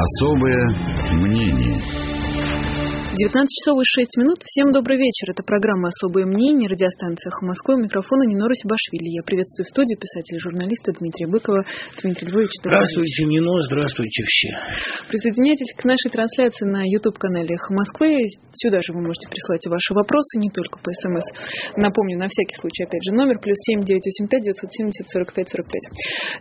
Особое мнение. 19:06. Всем добрый вечер. Это программа «Особое мнение», радиостанция «Эхо Москвы». У микрофона Нино Росебашвили. Я приветствую в студии писателя и журналиста Дмитрия Быкова. Дмитрий Львович, здравствуйте, Нино. Здравствуйте все. Присоединяйтесь к нашей трансляции на YouTube-канале «Эхо Москвы». Сюда же вы можете прислать ваши вопросы, не только по СМС. Напомню, на всякий случай, опять же, номер +7 985 970 45 45.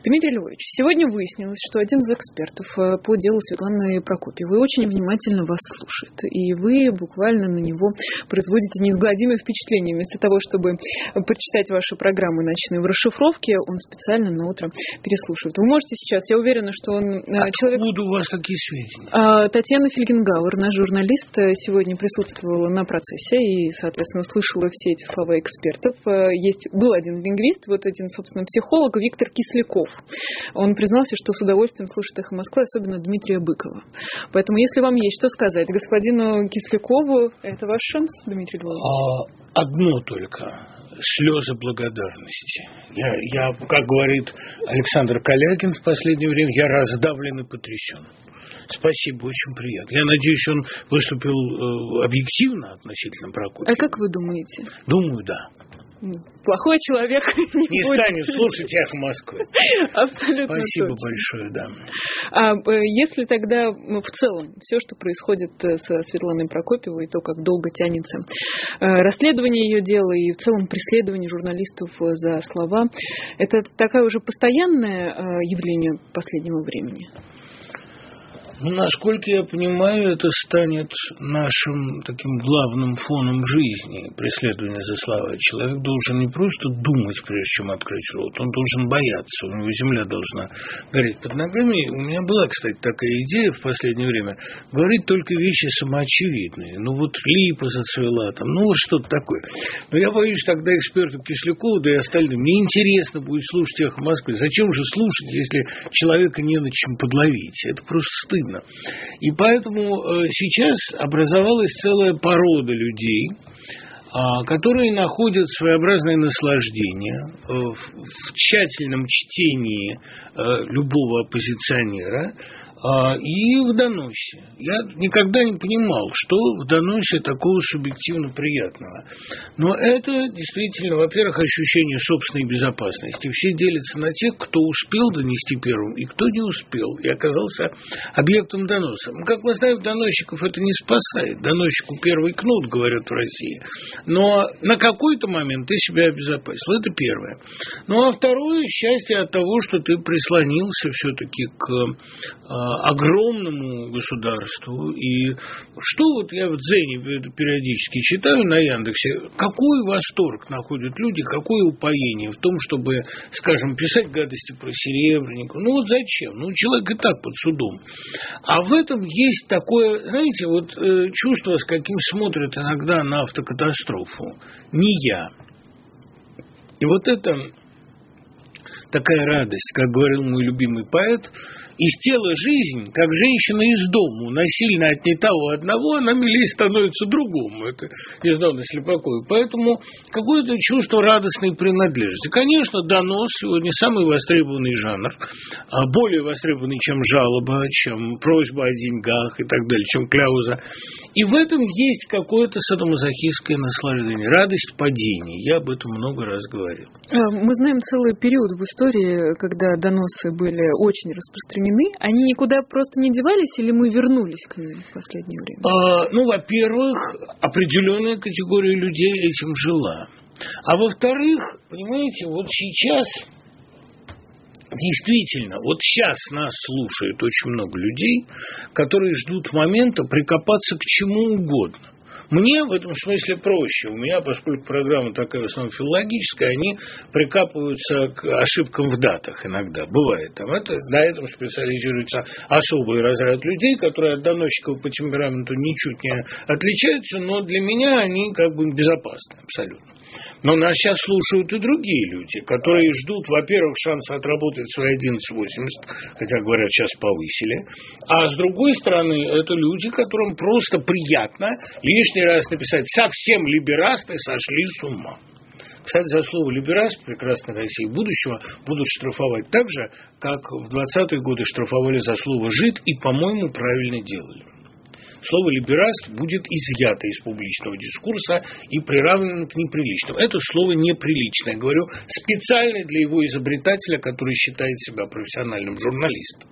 Дмитрий Львович, сегодня выяснилось, что один из экспертов по делу Светланы Прокопьевой очень внимательно вас слушает. И вы буквально на него производите неизгладимое впечатление. Вместо того, чтобы прочитать ваши программы ночные в расшифровке, он специально на утро переслушивает. Вы можете сейчас, я уверена, что он... человек. Откуда у вас такие сведения? Татьяна Фельгенгауэр, наш журналист, сегодня присутствовала на процессе и, соответственно, слышала все эти слова экспертов. Был один лингвист, вот один, собственно, психолог, Виктор Кисляков. Он признался, что с удовольствием слушает «Эхо Москвы», особенно Дмитрия Быкова. Поэтому, если вам есть что сказать господину Кислякову, это ваш шанс, Дмитрий Львович? Одно только. Слезы благодарности. Я, как говорит Александр Калягин в последнее время, я раздавлен и потрясен. Спасибо, очень приятно. Я надеюсь, он выступил объективно относительно Прокопьева. А как вы думаете? Думаю, да. Плохой человек не станет слушать «Эхо Москвы». Абсолютно. Спасибо точно. Большое, да. Если тогда в целом все, что происходит со Светланой Прокопьевой, то, как долго тянется расследование ее дела и в целом преследование журналистов за слова, это такое уже постоянное явление последнего времени? Ну, насколько я понимаю, это станет нашим таким главным фоном жизни, преследование за слова. Человек должен не просто думать, прежде чем открыть рот, он должен бояться, у него земля должна гореть под ногами. У меня была, кстати, такая идея в последнее время, говорить только вещи самоочевидные. Ну, вот липа зацвела, там, ну, вот что-то такое. Но я боюсь тогда эксперту Кислякову, да и остальным, мне интересно будет слушать «Эхо Москвы». Зачем же слушать, если человека не на чем подловить? Это просто стыдно. И поэтому сейчас образовалась целая порода людей, которые находят своеобразное наслаждение в тщательном чтении любого оппозиционера и в доносе. Я никогда не понимал, что в доносе такого субъективно приятного. Но это действительно, во-первых, ощущение собственной безопасности. Все делятся на тех, кто успел донести первым и кто не успел и оказался объектом доноса. Как мы знаем, доносчиков это не спасает. Доносчику первый кнут, говорят в России. Но на какой-то момент ты себя обезопасил. Это первое. Ну, а второе, счастье от того, что ты прислонился все-таки к огромному государству. И что вот я в «Дзене» периодически читаю на Яндексе, какой восторг находят люди, какое упоение в том, чтобы, скажем, писать гадости про Серебренникова. Ну, вот зачем? Ну, человек и так под судом. А в этом есть такое, знаете, вот чувство, с каким смотрят иногда на автокатастрофу. Не я. И вот это... Такая радость, как говорил мой любимый поэт, из тела жизнь, как женщина из дому, насильно отнята у одного, она милее становится другому. Это издавна Слепаковой. Поэтому какое-то чувство радостной принадлежности. Конечно, донос сегодня самый востребованный жанр, более востребованный, чем жалоба, чем просьба о деньгах и так далее, чем кляуза. И в этом есть какое-то садомазохистское наслаждение, радость падения. Я об этом много раз говорил. Мы знаем целый период в истории, когда доносы были очень распространены, они никуда просто не девались, или мы вернулись к ним в последнее время? Ну, во-первых, определенная категория людей этим жила. А во-вторых, понимаете, вот сейчас... Действительно, вот сейчас нас слушает очень много людей, которые ждут момента прикопаться к чему угодно. Мне в этом смысле проще. У меня, поскольку программа такая в основном филологическая, они прикапываются к ошибкам в датах иногда. Бывает. Там это, на этом специализируется особый разряд людей, которые от доносчиков по темпераменту ничуть не отличаются, но для меня они как бы безопасны абсолютно. Но нас сейчас слушают и другие люди, которые ждут, во-первых, шанса отработать свои 11.80, хотя, говорят, сейчас повысили. А с другой стороны, это люди, которым просто приятно лишний раз написать: совсем либерасты сошли с ума. Кстати, за слово «либеральство» прекрасной России будущего будут штрафовать так же, как в 20-е годы штрафовали за слово «жид» и, по-моему, правильно делали. Слово «либеральство» будет изъято из публичного дискурса и приравнено к неприличному. Это слово неприличное, говорю, специально для его изобретателя, который считает себя профессиональным журналистом.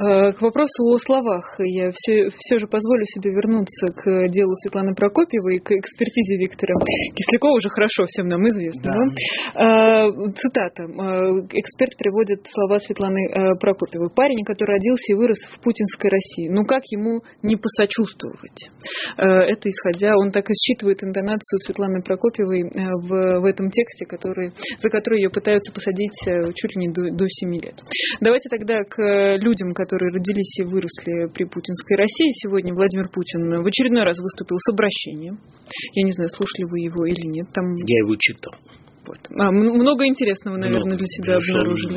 К вопросу о словах. Я все же позволю себе вернуться к делу Светланы Прокопьевой и к экспертизе Виктора Кислякова, уже хорошо всем нам известно. Да. Цитата. Эксперт приводит слова Светланы Прокопьевой. Парень, который родился и вырос в путинской России. Ну как ему не посочувствовать? Это исходя, он так и считывает интонацию Светланы Прокопьевой в этом тексте, за который ее пытаются посадить чуть ли не до 7 лет. Давайте тогда к людям, которые родились и выросли при путинской России. Сегодня Владимир Путин в очередной раз выступил с обращением. Я не знаю, слушали вы его или нет. Там... Я его читал. Вот. Много интересного, наверное, для себя обнаружили.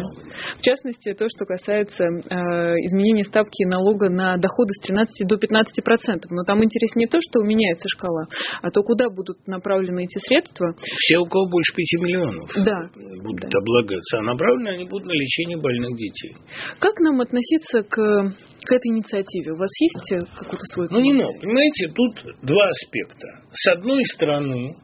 В частности, то, что касается изменения ставки налога на доходы с 13 до 15%. Но там интерес не то, что меняется шкала, а то, куда будут направлены эти средства. Все, у кого больше 5 миллионов, да, будут облагаться. А направлены они будут на лечение больных детей. Как нам относиться к этой инициативе? У вас есть какой-то свой комментарий? Понимаете, тут два аспекта. С одной стороны,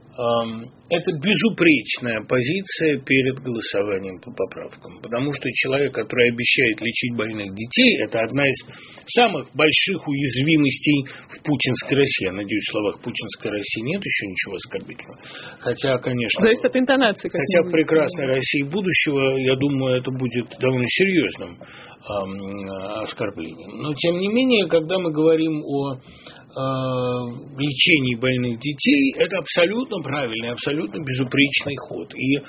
это безупречная позиция перед голосованием по поправкам. Потому что человек, который обещает лечить больных детей, это одна из самых больших уязвимостей в путинской России. Я надеюсь, в словах путинской России нет еще ничего оскорбительного. Хотя, конечно... Зависит от интонации. Хотя в прекрасной России будущего, я думаю, это будет довольно серьезным оскорблением. Но, тем не менее, когда мы говорим о лечении больных детей, это абсолютно правильный, абсолютно безупречный ход. И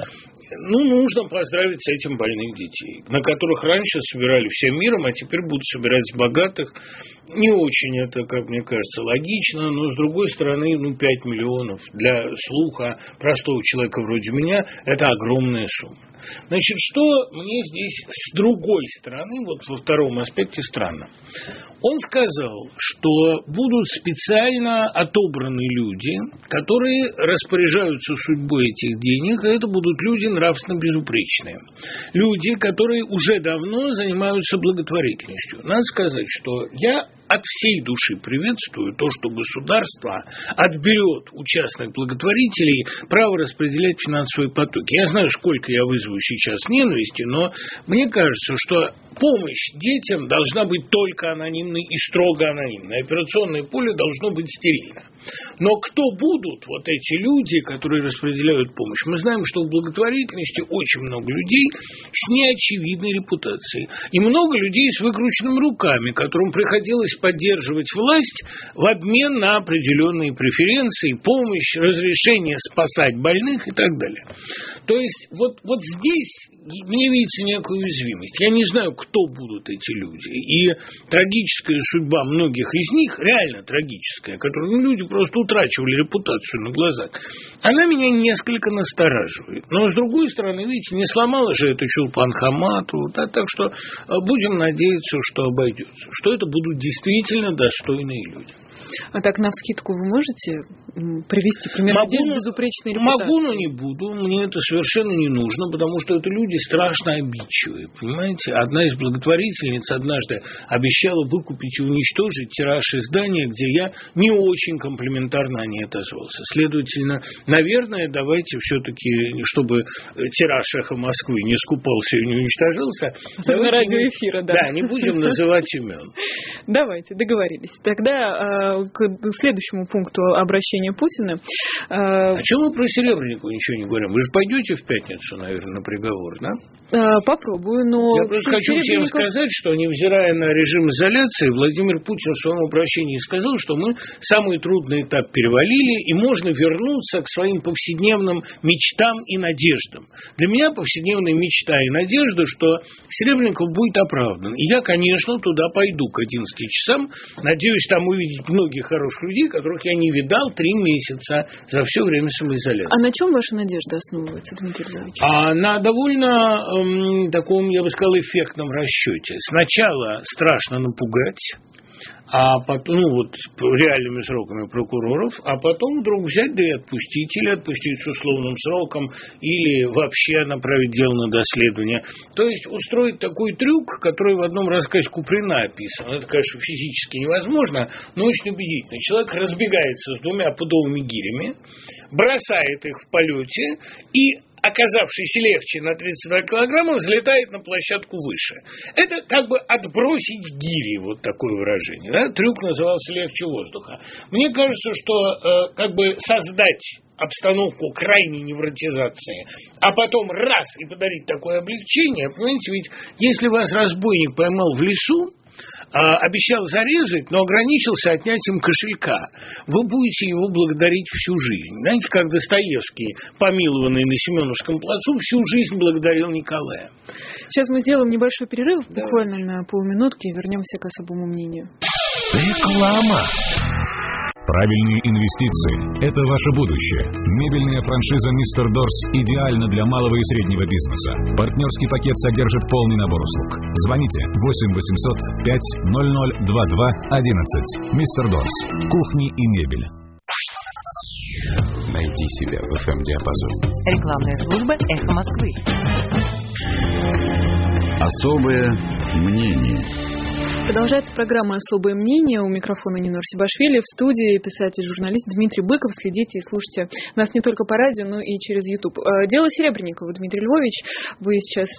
нужно поздравить с этим больных детей, на которых раньше собирали всем миром, а теперь будут собирать с богатых. Не очень это, как мне кажется, логично, но, с другой стороны, 5 миллионов для слуха простого человека вроде меня – это огромная сумма. Значит, что мне здесь с другой стороны, вот во втором аспекте, странно. Он сказал, что будут специально отобраны люди, которые распоряжаются судьбой этих денег, и это будут люди нравственно безупречные. Люди, которые уже давно занимаются благотворительностью. Надо сказать, что я от всей души приветствую то, что государство отберет у частных благотворителей право распределять финансовые потоки. Я знаю, сколько я вызову сейчас ненависти, но мне кажется, что помощь детям должна быть только анонимной и строго анонимной. Операционное поле должно быть стерильно. Но кто будут вот эти люди, которые распределяют помощь? Мы знаем, что в благотворительности очень много людей с неочевидной репутацией. И много людей с выкрученными руками, которым приходилось поддерживать власть в обмен на определенные преференции, помощь, разрешение спасать больных и так далее. То есть, вот здесь мне видится некая уязвимость. Я не знаю, кто будут эти люди. И трагическая судьба многих из них, реально трагическая, которым люди просто утрачивали репутацию на глазах, она меня несколько настораживает. Но, с другой стороны, видите, не сломала же это Чулпан Хаматову, да, так что будем надеяться, что обойдется, что это будут действительно достойные люди. А так, навскидку, вы можете привести пример людей с безупречной репутацией? Могу, но не буду. Мне это совершенно не нужно, потому что это люди страшно обидчивые. Понимаете? Одна из благотворительниц однажды обещала выкупить и уничтожить тираж издания, где я не очень комплиментарно о ней отозвался. Следовательно, наверное, давайте все-таки, чтобы тираж «Эхо Москвы» не скупался и не уничтожился. Особенно радиоэфира, да. Да, не будем называть имен. Давайте, договорились. Тогда... к следующему пункту обращения Путина. А чего мы про Серебренникова ничего не говорим? Вы же пойдете в пятницу, наверное, на приговор, да? Попробую, но... Я просто хочу всем сказать, что, невзирая на режим изоляции, Владимир Путин в своем обращении сказал, что мы самый трудный этап перевалили, и можно вернуться к своим повседневным мечтам и надеждам. Для меня повседневная мечта и надежда, что Серебренников будет оправдан. И я, конечно, туда пойду к 11 часам. Надеюсь, там увидеть многих хороших людей, которых я не видал 3 месяца за все время самоизоляции. А на чем ваша надежда основывается, Дмитрий Ильич? На довольно таком, я бы сказал, эффектном расчете. Сначала страшно напугать, а потом, ну вот, реальными сроками прокуроров, а потом вдруг взять да и отпустить, или отпустить с условным сроком, или вообще направить дело на доследование. То есть устроить такой трюк, который в одном рассказе Куприна описан. Это, конечно, физически невозможно, но очень убедительно. Человек разбегается с двумя пудовыми гирями, бросает их в полете и, оказавшись легче на 32 килограмма, взлетает на площадку выше. Это как бы отбросить гири, вот такое выражение. Да? Трюк назывался «легче воздуха». Мне кажется, что как бы создать обстановку крайней невротизации, а потом раз и подарить такое облегчение, понимаете, ведь если вас разбойник поймал в лесу, обещал зарезать, но ограничился отнятием кошелька, вы будете его благодарить всю жизнь. Знаете, как Достоевский, помилованный на Семеновском плацу, всю жизнь благодарил Николая. Сейчас мы сделаем небольшой перерыв, да, буквально на полминутки, и вернемся к особому мнению. Реклама. Правильные инвестиции – это ваше будущее. Мебельная франшиза «Мистер Дорс» идеальна для малого и среднего бизнеса. Партнерский пакет содержит полный набор услуг. Звоните 8-800-500-22-11. «Мистер Дорс». Кухни и мебель. Найди себя в FM-диапазоне. Рекламная служба «Эхо Москвы». Особое мнение. Продолжается программа «Особое мнение». У микрофона Нино Росебашвили. В студии писатель-журналист Дмитрий Быков. Следите и слушайте нас не только по радио, но и через YouTube. Дело Серебренникова, Дмитрий Львович. Вы сейчас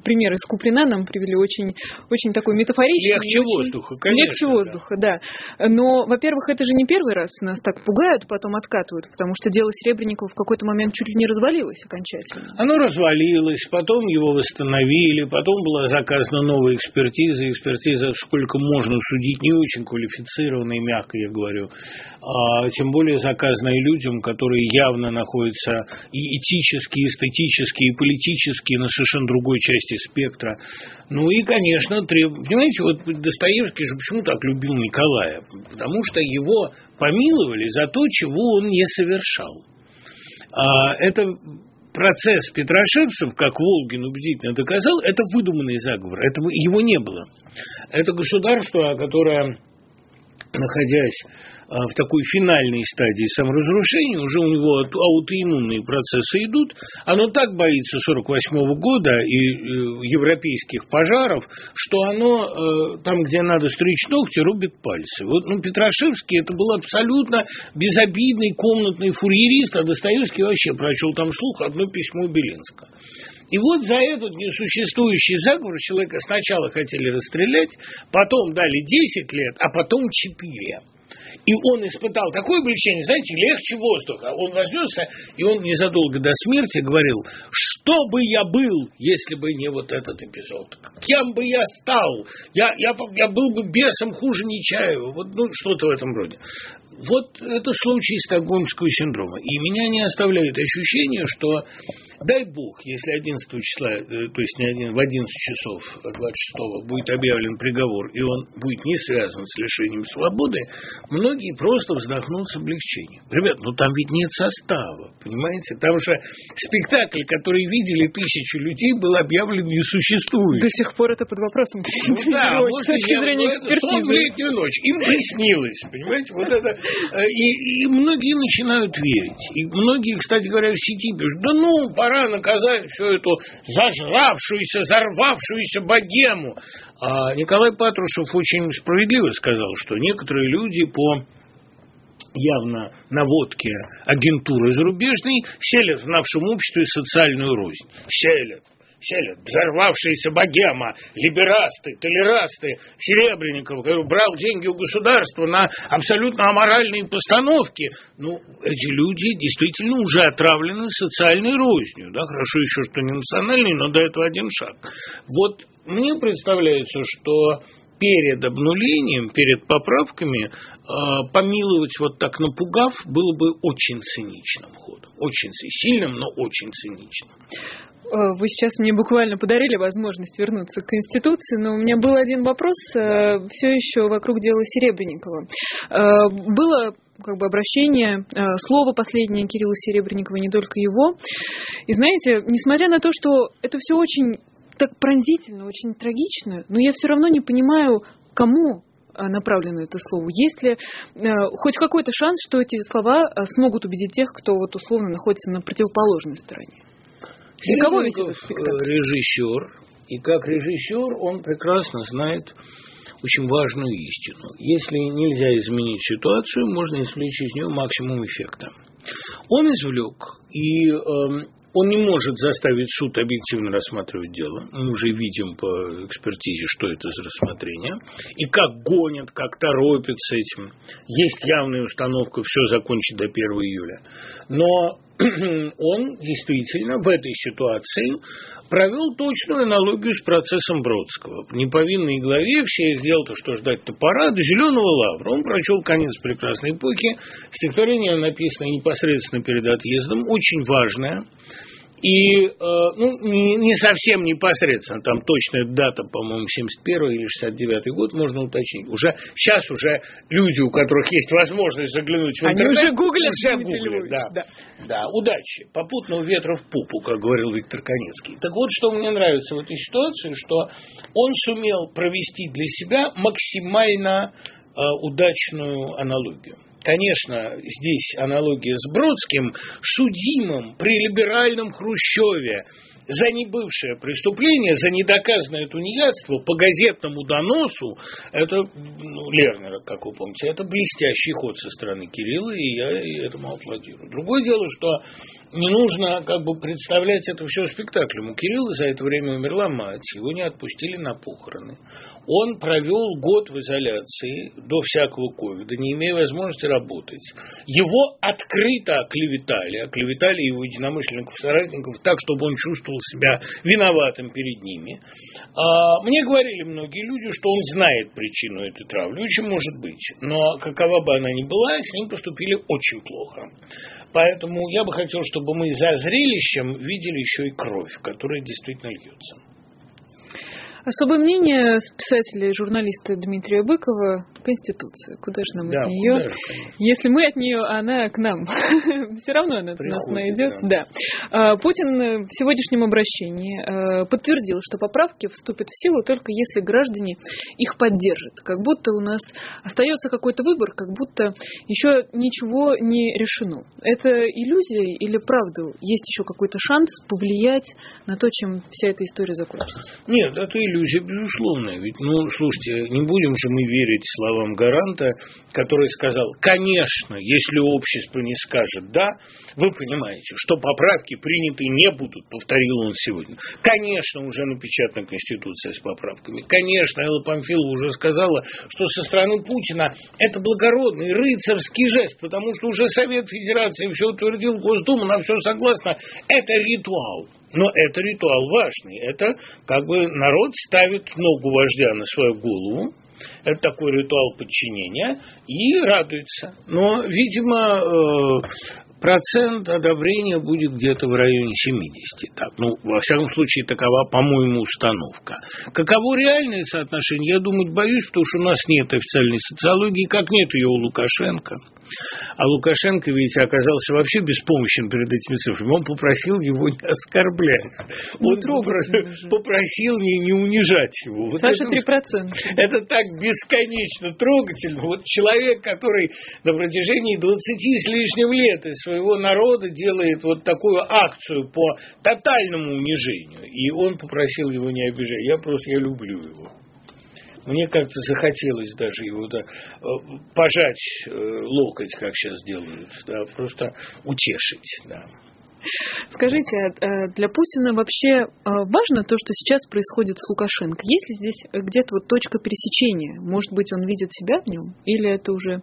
пример из Куприна нам привели, очень, очень такой метафоричный. Легче воздуха, конечно. Легче воздуха, да. Но, во-первых, это же не первый раз нас так пугают, потом откатывают, потому что дело Серебренникова в какой-то момент чуть ли не развалилось окончательно. Оно развалилось, потом его восстановили, потом была заказана новая экспертиза, за сколько можно судить, не очень квалифицированно и мягко, я говорю, тем более заказанные людям, которые явно находятся и этически, и эстетически, и политически на совершенно другой части спектра. Ну и, конечно, понимаете, вот Достоевский же почему так любил Николая? Потому что его помиловали за то, чего он не совершал. Это... Процесс Петрашевцев, как Волгин убедительно доказал, это выдуманный заговор. Этого его не было. Это государство, которое, находясь в такой финальной стадии саморазрушения, уже у него аутоиммунные процессы идут, оно так боится 1948 года и европейских пожаров, что оно там, где надо стричь ногти, рубит пальцы. Вот, ну, Петрашевский это был абсолютно безобидный комнатный фурьерист, а Достоевский вообще прочел там вслух одно письмо Белинского. И вот за этот несуществующий заговор человека сначала хотели расстрелять, потом дали 10 лет, а потом 4. И он испытал такое облегчение, знаете, легче воздуха. Он вознесся, и он незадолго до смерти говорил, что бы я был, если бы не вот этот эпизод. Кем бы я стал? Я был бы бесом хуже Нечаева. Вот, ну, что-то в этом роде. Вот это случай стокгольмского синдрома. И меня не оставляет ощущение, что, дай бог, если 11 числа, то есть в 11 часов 26-го будет объявлен приговор, и он будет не связан с лишением свободы, многие просто вздохнут с облегчением. Ребят, ну там ведь нет состава, понимаете? Там же спектакль, который видели 1000 людей, был объявлен несуществующим. До сих пор это под вопросом. Ну, да, с точки зрения экспертизы. В летнюю ночь. Им приснилось, понимаете? Вот это... И многие начинают верить. И многие, кстати говоря, в сети пишут, да ну, пора наказать всю эту зажравшуюся, взорвавшуюся богему. А Николай Патрушев очень справедливо сказал, что некоторые люди по явно наводке агентуры зарубежной селят в нашем обществе социальную рознь. Селят. Взорвавшаяся богема, либерасты, толерасты, Серебренников, брал деньги у государства на абсолютно аморальные постановки. Ну, эти люди действительно уже отравлены социальной рознью. Да? Хорошо еще, что не национальной, но до этого один шаг. Вот мне представляется, что перед обнулением, перед поправками помиловать вот так напугав было бы очень циничным ходом. Очень сильным, но очень циничным. Вы сейчас мне буквально подарили возможность вернуться к Конституции, но у меня был один вопрос, все еще вокруг дела Серебренникова. Было как бы обращение, слово последнее Кирилла Серебренникова, не только его. И знаете, несмотря на то, что это все очень так пронзительно, очень трагично, но я все равно не понимаю, кому направлено это слово, есть ли хоть какой-то шанс, что эти слова смогут убедить тех, кто вот условно находится на противоположной стороне? Для кого весь этот спектакль? Режиссер. И как режиссер он прекрасно знает очень важную истину. Если нельзя изменить ситуацию, можно извлечь из нее максимум эффекта. Он извлек, и он не может заставить суд объективно рассматривать дело. Мы уже видим по экспертизе, что это за рассмотрение. И как гонят, как торопят с этим. Есть явная установка, все закончить до 1 июля. Но он действительно в этой ситуации провел точную аналогию с процессом Бродского. В неповинной главе всех дел, то что ждать-то пора, до зеленого лавра. Он прочел «Конец прекрасной эпохи». Стихотворение написано непосредственно перед отъездом, очень важное. И не совсем непосредственно, там точная дата, по-моему, 71 или 69 год, можно уточнить. Сейчас уже люди, у которых есть возможность заглянуть в интернет, они уже гуглят. Да, удачи, попутного ветра в пупу, как говорил Виктор Конецкий. Так вот, что мне нравится в этой ситуации, что он сумел провести для себя максимально удачную аналогию. Конечно, здесь аналогия с Бродским, судимым при либеральном Хрущеве за небывшее преступление, за недоказанное тунеядство по газетному доносу, это Лернера, как вы помните, это блестящий ход со стороны Кирилла, и я этому аплодирую. Другое дело, что не нужно как бы представлять это все спектаклем. У Кирилла за это время умерла мать, его не отпустили на похороны. Он провел год в изоляции до всякого ковида, не имея возможности работать. Его открыто оклеветали его единомышленников, соратников, так, чтобы он чувствовал себя виноватым перед ними. Мне говорили многие люди, что он знает причину этой травли, очень может быть, но какова бы она ни была, с ним поступили очень плохо. Поэтому я бы хотел, чтобы мы за зрелищем видели еще и кровь, которая действительно льется. Особое мнение с писателя и журналиста Дмитрия Быкова — Конституция. Куда же нам от нее? Куда же, если мы от нее, она к нам. Все равно она нас найдет. Да. Путин в сегодняшнем обращении подтвердил, что поправки вступят в силу только если граждане их поддержат. Как будто у нас остается какой-то выбор, как будто еще ничего не решено. Это иллюзия или правда? Есть еще какой-то шанс повлиять на то, чем вся эта история закончится? Нет, это иллюзия. Иллюзия безусловная. Ведь, слушайте, не будем же мы верить словам гаранта, который сказал: конечно, если общество не скажет «да», вы понимаете, что поправки приняты не будут, повторил он сегодня. Конечно, уже напечатана Конституция с поправками. Конечно, Элла Памфилова уже сказала, что со стороны Путина это благородный рыцарский жест, потому что уже Совет Федерации все утвердил, Госдума на все согласна. Это ритуал. Но это ритуал важный. Это как бы народ ставит ногу вождя на свою голову. Это такой ритуал подчинения. И радуется. Но, видимо, процент одобрения будет где-то в районе 70. Так. Во всяком случае, такова, по-моему, установка. Каково реальное соотношение, я думать боюсь, потому что у нас нет официальной социологии, как нет ее у Лукашенко. А Лукашенко, видите, оказался вообще беспомощен перед этими цифрами. Он попросил его не оскорблять. Он попросил не унижать его. Вот Саша, 3%. Это так бесконечно трогательно. Вот человек, который на протяжении 20 с лишним лет из своего народа делает вот такую акцию по тотальному унижению. И он попросил его не обижать. Я люблю его. Мне как-то захотелось даже его пожать локоть, как сейчас делают, просто утешить. Да. Скажите, а для Путина вообще важно то, что сейчас происходит с Лукашенко? Есть ли здесь где-то точка пересечения? Может быть, он видит себя в нем? Или это уже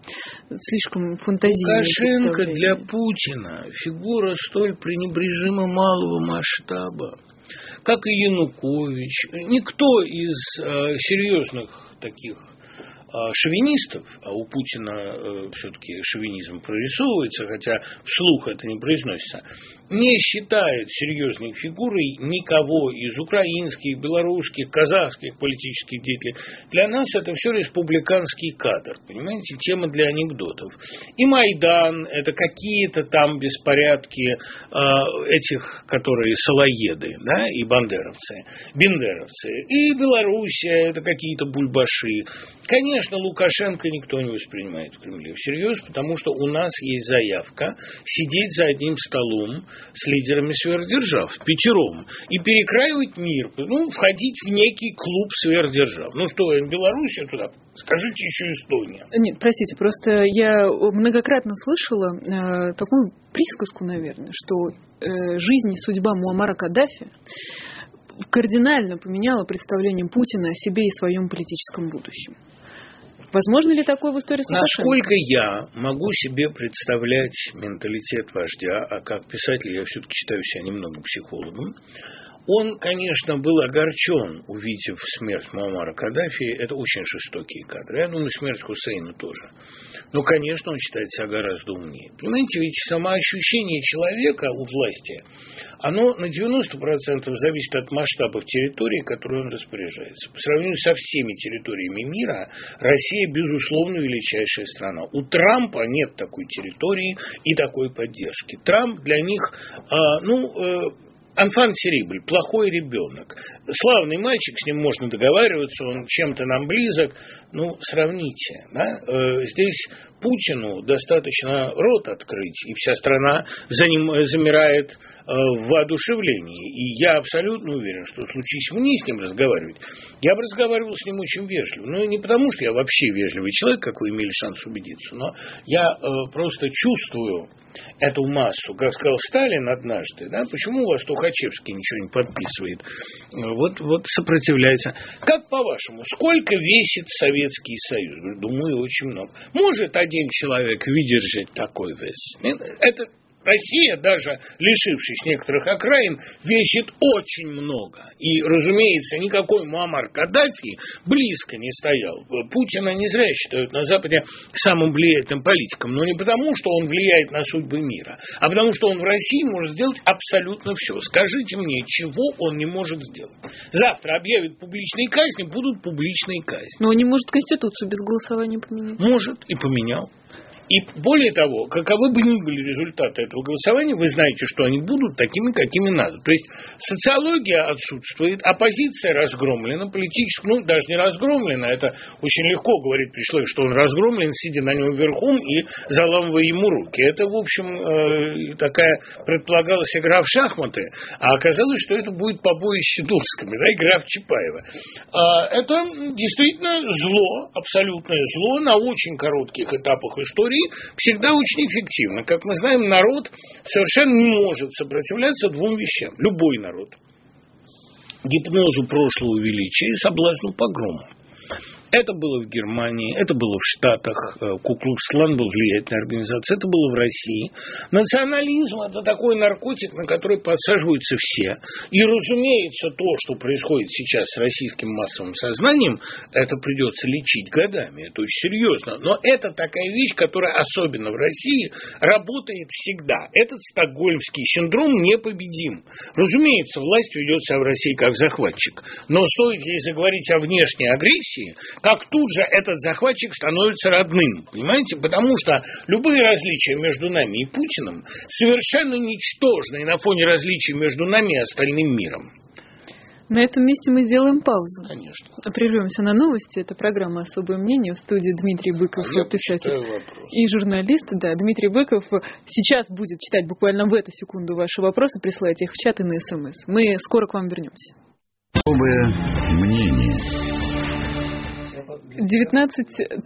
слишком фантазийное представление? Лукашенко для Путина фигура столь пренебрежимо малого масштаба, как и Янукович. Никто из серьезных таких шовинистов, а у Путина все-таки шовинизм прорисовывается, хотя вслух это не произносится, не считает серьезной фигурой никого из украинских, белорусских, казахских политических деятелей. Для нас это все республиканский кадр, понимаете, тема для анекдотов. И Майдан, это какие-то там беспорядки этих, которые салаеды, да, и бандеровцы, бендеровцы. И Белоруссия, это какие-то бульбаши. Конечно, конечно, Лукашенко никто не воспринимает в Кремле всерьез, потому что у нас есть заявка сидеть за одним столом с лидерами сверхдержав, пятером, и перекраивать мир, ну, входить в некий клуб сверхдержав. Ну что, Белоруссия туда? Скажите еще Эстония. Нет, простите, просто я многократно слышала такую присказку, наверное, что жизнь и судьба Муаммара Каддафи кардинально поменяла представление Путина о себе и своем политическом будущем. Возможно ли такое в истории с Лукашенко? Насколько я могу себе представлять менталитет вождя, а как писатель я все-таки считаю себя немного психологом, он, конечно, был огорчен, увидев смерть Муаммара Каддафи. Это очень жестокие кадры. Я думаю, смерть Хусейна тоже. Но, конечно, он считает себя гораздо умнее. Понимаете, ведь самоощущение человека у власти, оно на 90% зависит от масштабов территории, которой он распоряжается. По сравнению со всеми территориями мира, Россия, безусловно, величайшая страна. У Трампа нет такой территории и такой поддержки. Трамп для них, Анфан Серибль, плохой ребенок. Славный мальчик, с ним можно договариваться, он чем-то нам близок. Ну, сравните. Да? Здесь Путину достаточно рот открыть, и вся страна за ним замирает в воодушевлении. И я абсолютно уверен, что случись мне с ним разговаривать, я бы разговаривал с ним очень вежливо. Ну, не потому, что я вообще вежливый человек, как вы имели шанс убедиться, но я просто чувствую эту массу. Как сказал Сталин однажды, да, почему у вас Тухачевский ничего не подписывает? Вот сопротивляется. Как по-вашему, сколько весит Советский Союз? Думаю, очень много. Может один человек выдержать такой вес? Это Россия, даже лишившись некоторых окраин, весит очень много. И, разумеется, никакой Муаммар Каддафи близко не стоял. Путина не зря считают на Западе самым влиятельным политиком. Но не потому, что он влияет на судьбы мира, а потому, что он в России может сделать абсолютно все. Скажите мне, чего он не может сделать? Завтра объявят публичные казни, будут публичные казни. Но он не может Конституцию без голосования поменять. Может, и поменял. И более того, каковы бы ни были результаты этого голосования, вы знаете, что они будут такими, какими надо. То есть, социология отсутствует, оппозиция разгромлена, политически, даже не разгромлена, это очень легко говорить при человеке, что он разгромлен, сидя на нем верхом и заламывая ему руки. Это, в общем, такая предполагалась игра в шахматы, а оказалось, что это будет побоище Дурскими, да, игра в Чапаева. Это действительно зло, абсолютное зло на очень коротких этапах истории, всегда очень эффективно. Как мы знаем, народ совершенно не может сопротивляться двум вещам. Любой народ. Гипнозу прошлого величия и соблазну погрома. Это было в Германии, это было в Штатах, Ку-клукс-клан был влиятельной организацией, это было в России. Национализм – это такой наркотик, на который подсаживаются все. И, разумеется, то, что происходит сейчас с российским массовым сознанием, это придется лечить годами, это очень серьезно. Но это такая вещь, которая особенно в России работает всегда. Этот стокгольмский синдром непобедим. Разумеется, власть ведет себя в России как захватчик. Но стоит ей заговорить о внешней агрессии, как тут же этот захватчик становится родным, понимаете? Потому что любые различия между нами и Путиным совершенно ничтожны на фоне различий между нами и остальным миром. На этом месте мы сделаем паузу. Конечно. Прервемся на новости. Это программа «Особое мнение». В студии Дмитрий Быков, писатель и журналист. Да, Дмитрий Быков сейчас будет читать буквально в эту секунду ваши вопросы, присылать их в чат и на СМС. Мы скоро к вам вернемся. Особое мнение. 19:34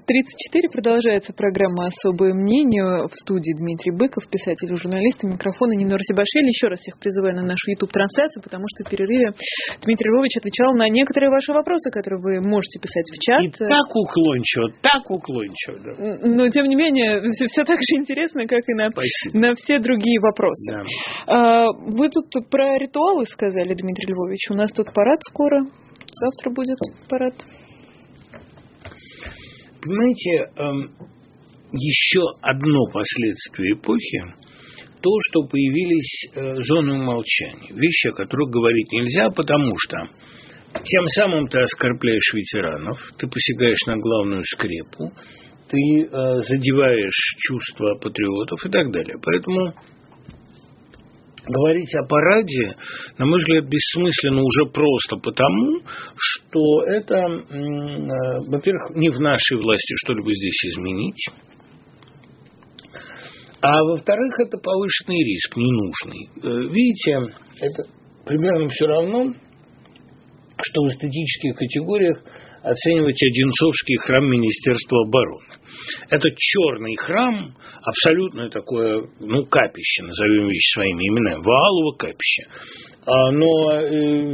продолжается программа «Особое мнение». В студии Дмитрий Быков, писатель и журналист, и микрофона Нино Росебашвили. Еще раз всех призываю на нашу YouTube-трансляцию, потому что в перерыве Дмитрий Львович отвечал на некоторые ваши вопросы, которые вы можете писать в чат. И так уклончиво. Да. Но, тем не менее, все так же интересно, как и на все другие вопросы. Да. Вы тут про ритуалы сказали, Дмитрий Львович. У нас тут парад скоро. Завтра будет парад. Понимаете, еще одно последствие эпохи – то, что появились зоны умолчания. Вещи, о которых говорить нельзя, потому что тем самым ты оскорбляешь ветеранов, ты посягаешь на главную скрепу, ты задеваешь чувства патриотов и так далее. Поэтому Говорить о параде, на мой взгляд, бессмысленно уже просто потому, что это, во-первых, не в нашей власти что-либо здесь изменить, а во-вторых, это повышенный риск, ненужный. Видите, это примерно все равно, что в эстетических категориях оценивать Одинцовский храм Министерства обороны. Это черный храм, абсолютно такое, капище, назовем вещи своими именами, Ваалово капище. Но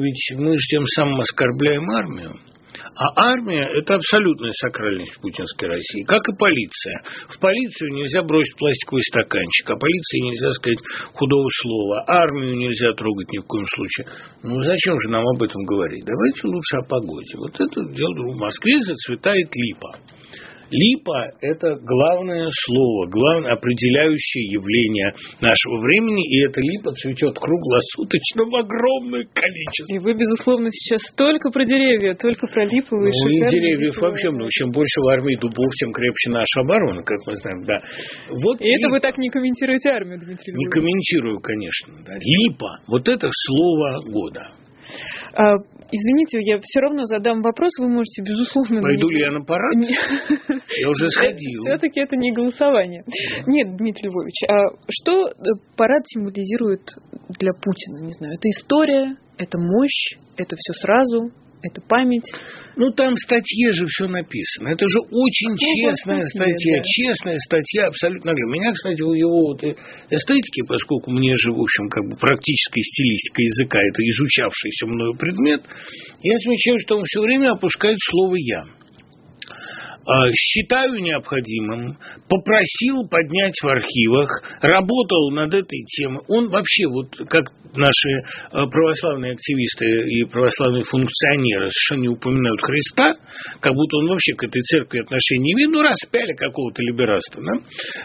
ведь мы же тем самым оскорбляем армию. А армия – это абсолютная сакральность путинской России, как и полиция. В полицию нельзя бросить пластиковый стаканчик, а полиции нельзя сказать худого слова, армию нельзя трогать ни в коем случае. Зачем же нам об этом говорить? Давайте лучше о погоде. Это дело в Москве зацветает липа. Липа – это главное слово, главное определяющее явление нашего времени, и эта липа цветет круглосуточно в огромное количество. И вы, безусловно, сейчас только про деревья, только про липовые шикарные. И деревьев липовые. Вообще много. Чем больше в армии дубов, тем крепче наша оборона, как мы знаем. Да. Вот и липа. Это вы так не комментируете армию, Дмитрий Быков? Не комментирую, конечно. Да. Липа – вот это слово года. Извините, я все равно задам вопрос, вы можете, безусловно... Пойду ли я на парад? Я уже сходил. Все-таки это не голосование. Нет, Дмитрий Львович, а что парад символизирует для Путина? Не знаю, это история, это мощь, это все сразу... Это память. Там в статье же все написано. Это же очень честная статья. Да. Честная статья абсолютно. Меня, кстати, у его эстетики, поскольку мне же, практическая стилистика языка, это изучавшийся мною предмет, я замечаю, что он все время опускает слово «я». Считаю необходимым, попросил поднять в архивах, работал над этой темой. Он вообще, как наши православные активисты и православные функционеры совершенно не упоминают Христа, как будто он вообще к этой церкви отношения не имеет, распяли какого-то либераста, да?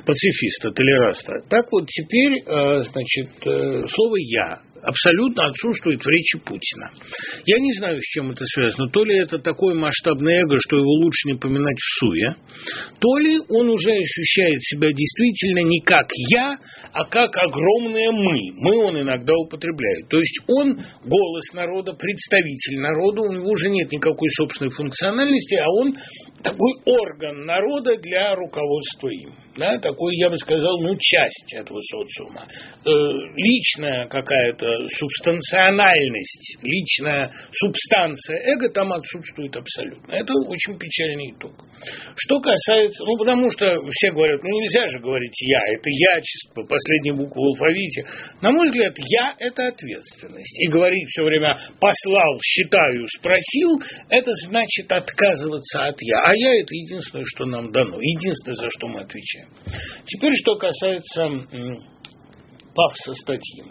Пацифиста, толераста. Так теперь, слово «я» абсолютно отсутствует в речи Путина. Я не знаю, с чем это связано. То ли это такое масштабное эго, что его лучше не поминать в суе, то ли он уже ощущает себя действительно не как «я», а как огромное «мы». «Мы» он иногда употребляет. То есть, он голос народа, представитель народа, у него уже нет никакой собственной функциональности, а он такой орган народа для руководства им. Да? Такой, я бы сказал, часть этого социума. Личная какая-то субстанциональность, личная субстанция эго там отсутствует абсолютно. Это очень печальный итог. Что касается... потому что все говорят, нельзя же говорить «я», это «я» чисто, последняя буква в алфавите. На мой взгляд, «я» – это ответственность. И говорить все время «послал», «считаю», «спросил» – это значит отказываться от «я». А «я» – это единственное, что нам дано, единственное, за что мы отвечаем. Теперь, что касается пафоса статьи.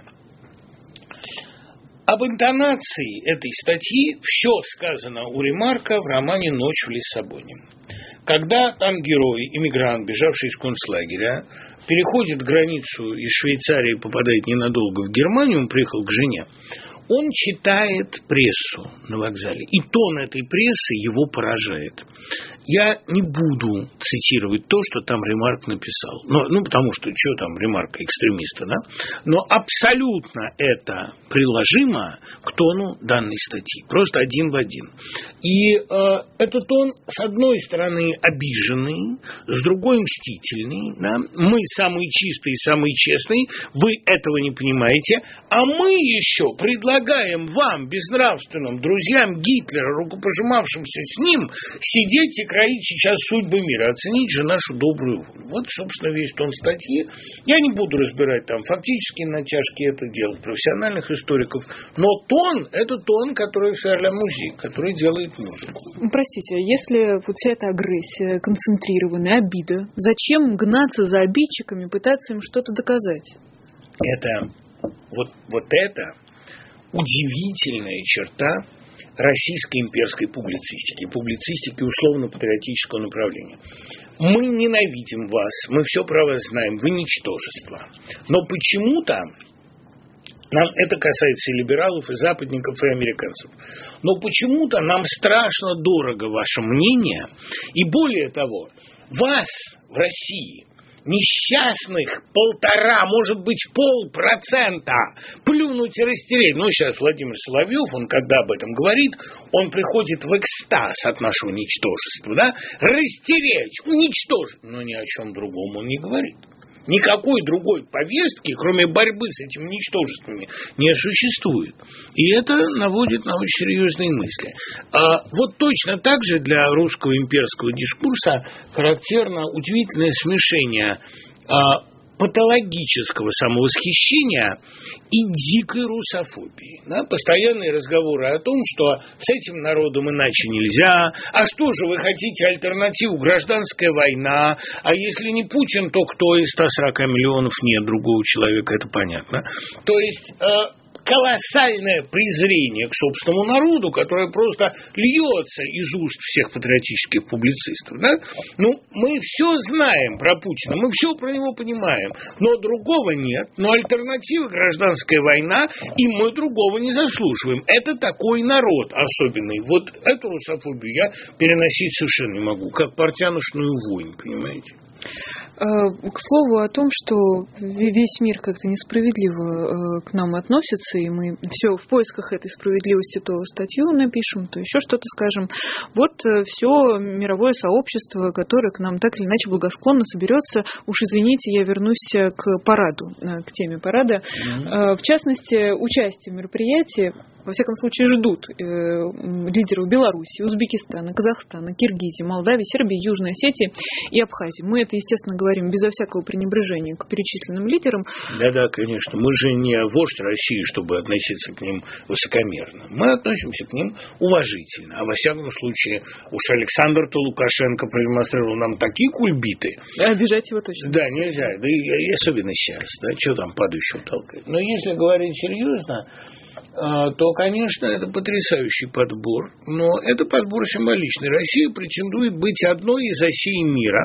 Об интонации этой статьи все сказано у Ремарка в романе «Ночь в Лиссабоне». Когда там герой, иммигрант, бежавший из концлагеря, переходит границу из Швейцарии и попадает ненадолго в Германию, он приехал к жене, он читает прессу на вокзале. И тон этой прессы его поражает. Я не буду цитировать то, что там Ремарк написал. Потому что, что там Ремарк, экстремиста, да? Но абсолютно это приложимо к тону данной статьи. Просто один в один. И этот тон, с одной стороны, обиженный, с другой мстительный. Да? Мы самые чистые, самые честные. Вы этого не понимаете. А мы еще предлагаем вам, безнравственным друзьям Гитлера, рукопожимавшимся с ним, сидеть и кроить сейчас судьбы мира, оценить же нашу добрую волю. Собственно, весь тон статьи. Я не буду разбирать там фактические натяжки, это дело профессиональных историков, но тон – это тон, который в Шарля-музей, который делает музыку. Простите, если вся эта агрессия, концентрированная обида, зачем гнаться за обидчиками, пытаться им что-то доказать? Это это удивительная черта российской имперской публицистики условно-патриотического направления. Мы ненавидим вас, мы все про вас знаем, вы ничтожество. Но почему-то, нам это касается и либералов, и западников, и американцев, но почему-то нам страшно дорого ваше мнение, и более того, вас в России несчастных 1,5%, может быть, 0,5% плюнуть и растереть. Ну, сейчас Владимир Соловьев, он когда об этом говорит, он приходит в экстаз от нашего ничтожества, да? Растереть, уничтожить, но ни о чем другом он не говорит. Никакой другой повестки, кроме борьбы с этими ничтожествами, не существует. И это наводит на очень серьезные мысли. А вот точно так же для русского имперского дискурса характерно удивительное смешение патологического самовосхищения и дикой русофобии. Да? Постоянные разговоры о том, что с этим народом иначе нельзя, а что же вы хотите альтернативу — гражданская война, а если не Путин, то кто? Из 140 миллионов нет другого человека, это понятно. То есть колоссальное презрение к собственному народу, которое просто льется из уст всех патриотических публицистов. Да? Ну, мы все знаем про Путина, мы все про него понимаем, но другого нет, но альтернатива — гражданская война, и мы другого не заслуживаем. Это такой народ особенный. Вот эту русофобию я переносить совершенно не могу, как портянушную вонь, понимаете? К слову о том, что весь мир как-то несправедливо к нам относится, и мы все в поисках этой справедливости то статью напишем, то еще что-то скажем. Вот все мировое сообщество, которое к нам так или иначе благосклонно соберется, уж извините, я вернусь к параду, к теме парада. В частности, участие в мероприятии, во всяком случае, ждут лидеров Беларуси, Узбекистана, Казахстана, Киргизии, Молдавии, Сербии, Южной Осетии и Абхазии. Мы это, естественно, говорим безо всякого пренебрежения к перечисленным лидерам. Да-да, конечно. Мы же не вождь России, чтобы относиться к ним высокомерно. Мы относимся к ним уважительно. А во всяком случае, уж Александр-то Лукашенко продемонстрировал нам такие кульбиты. Обижать его точно. Да, нельзя. Да и особенно сейчас. Да, что там падающего толкать? Но если говорить серьезно, то, конечно, это потрясающий подбор, но это подбор символичный. Россия претендует быть одной из осей мира,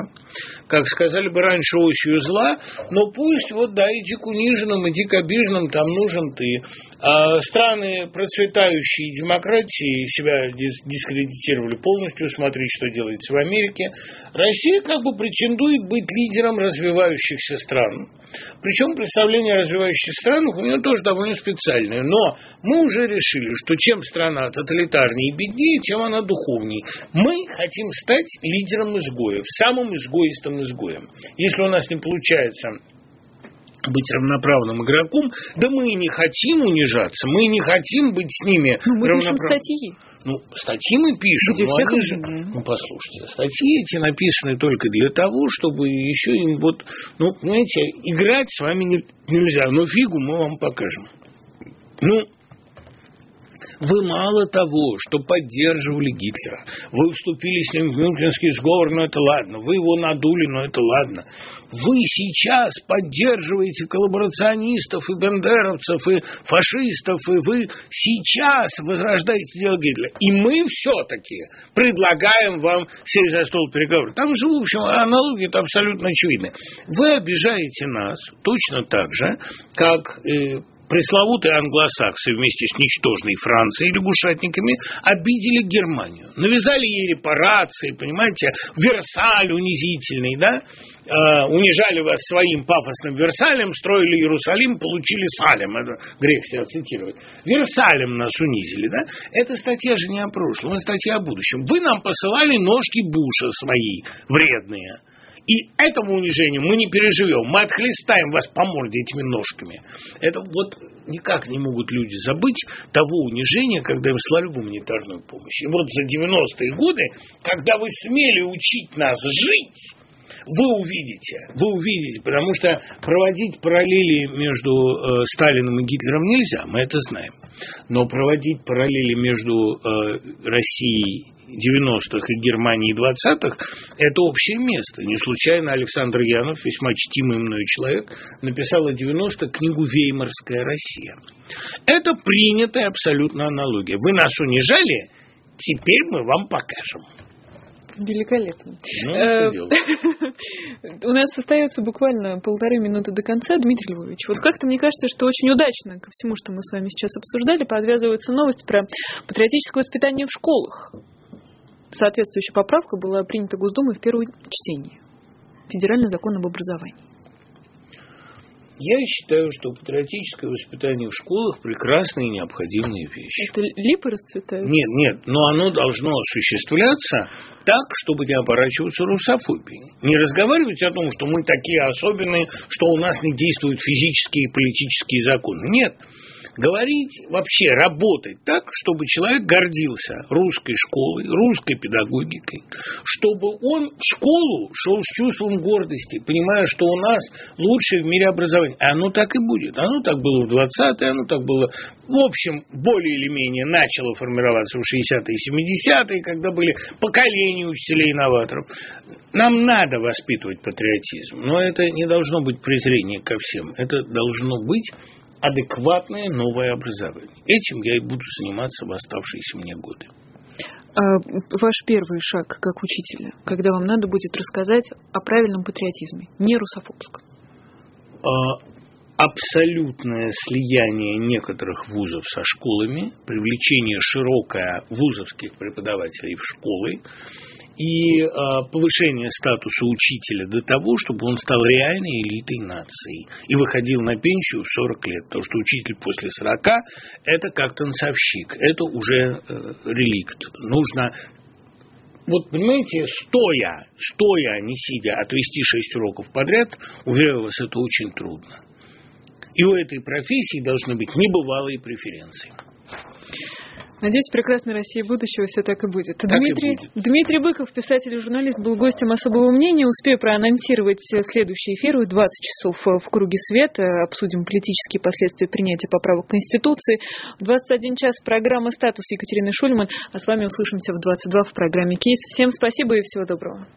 как сказали бы раньше, осью зла, но пусть вот да, иди к униженным, иди к обиженным, там нужен ты. Страны, процветающие демократии, себя дискредитировали полностью, смотри, что делается в Америке. Россия как бы претендует быть лидером развивающихся стран. Причем представление о развивающихся странах у нее тоже довольно специальное, но мы уже решили, что чем страна тоталитарнее и беднее, тем она духовнее. Мы хотим стать лидером изгоев, самым изгоистым изгоем. Если у нас не получается быть равноправным игроком, да мы и не хотим унижаться, мы и не хотим быть с ними равноправными. Мы пишем статьи. Ну, статьи мы пишем. Ну, послушайте, статьи эти написаны только для того, чтобы еще им вот, ну, понимаете, играть с вами нельзя, но фигу мы вам покажем. Ну, вы мало того, что поддерживали Гитлера, вы вступили с ним в Мюнхенский сговор, но это ладно, вы его надули, но это ладно. Вы сейчас поддерживаете коллаборационистов и бендеровцев, и фашистов, и вы сейчас возрождаете дело Гитлера. И мы все-таки предлагаем вам сесть за стол переговоров. Там же, в общем, аналогия-то абсолютно очевидна. Вы обижаете нас точно так же, как пресловутые англосаксы вместе с ничтожной Францией и лягушатниками обидели Германию. Навязали ей репарации, понимаете, Версаль унизительный, да? Унижали вас своим пафосным Версалем, строили Иерусалим, получили Салем. Это грех себя цитировать. Версалем нас унизили, да? Эта статья же не о прошлом, это статья о будущем. Вы нам посылали ножки Буша свои, вредные. И этому унижению мы не переживем. Мы отхлестаем вас по морде этими ножками. Это вот никак не могут люди забыть того унижения, когда им слали гуманитарную помощь. И вот за 90-е годы, когда вы смели учить нас жить, вы увидите, потому что проводить параллели между Сталином и Гитлером нельзя, мы это знаем. Но проводить параллели между Россией 90-х и Германии 20-х – это общее место. Не случайно Александр Янов, весьма чтимый мною человек, написал о 90-х книгу «Веймарская Россия». Это принятая абсолютно аналогия. Вы нас унижали, теперь мы вам покажем. Великолепно. У нас остается буквально 1,5 минуты до конца, Дмитрий Львович. Вот как-то мне кажется, что очень удачно ко всему, что мы с вами сейчас обсуждали, подвязывается новость про патриотическое воспитание в школах. Соответствующая поправка была принята Госдумой в первом чтении. федеральный закон об образовании? Я считаю, что патриотическое воспитание в школах прекрасная и необходимая вещь. Это липы расцветают? Нет, но оно должно осуществляться так, чтобы не оборачиваться русофобией. Не разговаривать о том, что мы такие особенные, что у нас не действуют физические и политические законы. Нет. Говорить, вообще работать так, чтобы человек гордился русской школой, русской педагогикой, чтобы он в школу шел с чувством гордости, понимая, что у нас лучшее в мире образование. А оно так и будет. Оно так было в 20-е, оно так было, в общем, более или менее начало формироваться в 60-е и 70-е, когда были поколения учителей-инноваторов. Нам надо воспитывать патриотизм, но это не должно быть презрение ко всем. Это должно быть адекватное новое образование. Этим я и буду заниматься в оставшиеся мне годы. А ваш первый шаг как учителя, когда вам надо будет рассказать о правильном патриотизме, не русофобском? Абсолютное слияние некоторых вузов со школами, привлечение широкое вузовских преподавателей в школы и повышение статуса учителя до того, чтобы он стал реальной элитой нации и выходил на пенсию в 40 лет. Потому что учитель после 40 – это как танцовщик, это уже реликт. Нужно, вот понимаете, стоя, а не сидя, отвести 6 уроков подряд, уверяю вас, это очень трудно. И у этой профессии должны быть небывалые преференции. Надеюсь, прекрасной России будущего все так и будет. Дмитрий Быков, писатель и журналист, был гостем «Особого мнения». Успею проанонсировать следующий эфир в 20 часов в «Круге света». Обсудим политические последствия принятия поправок Конституции. В 21 час программа «Статус» Екатерины Шульман. А с вами услышимся в 22 в программе «Кейс». Всем спасибо и всего доброго.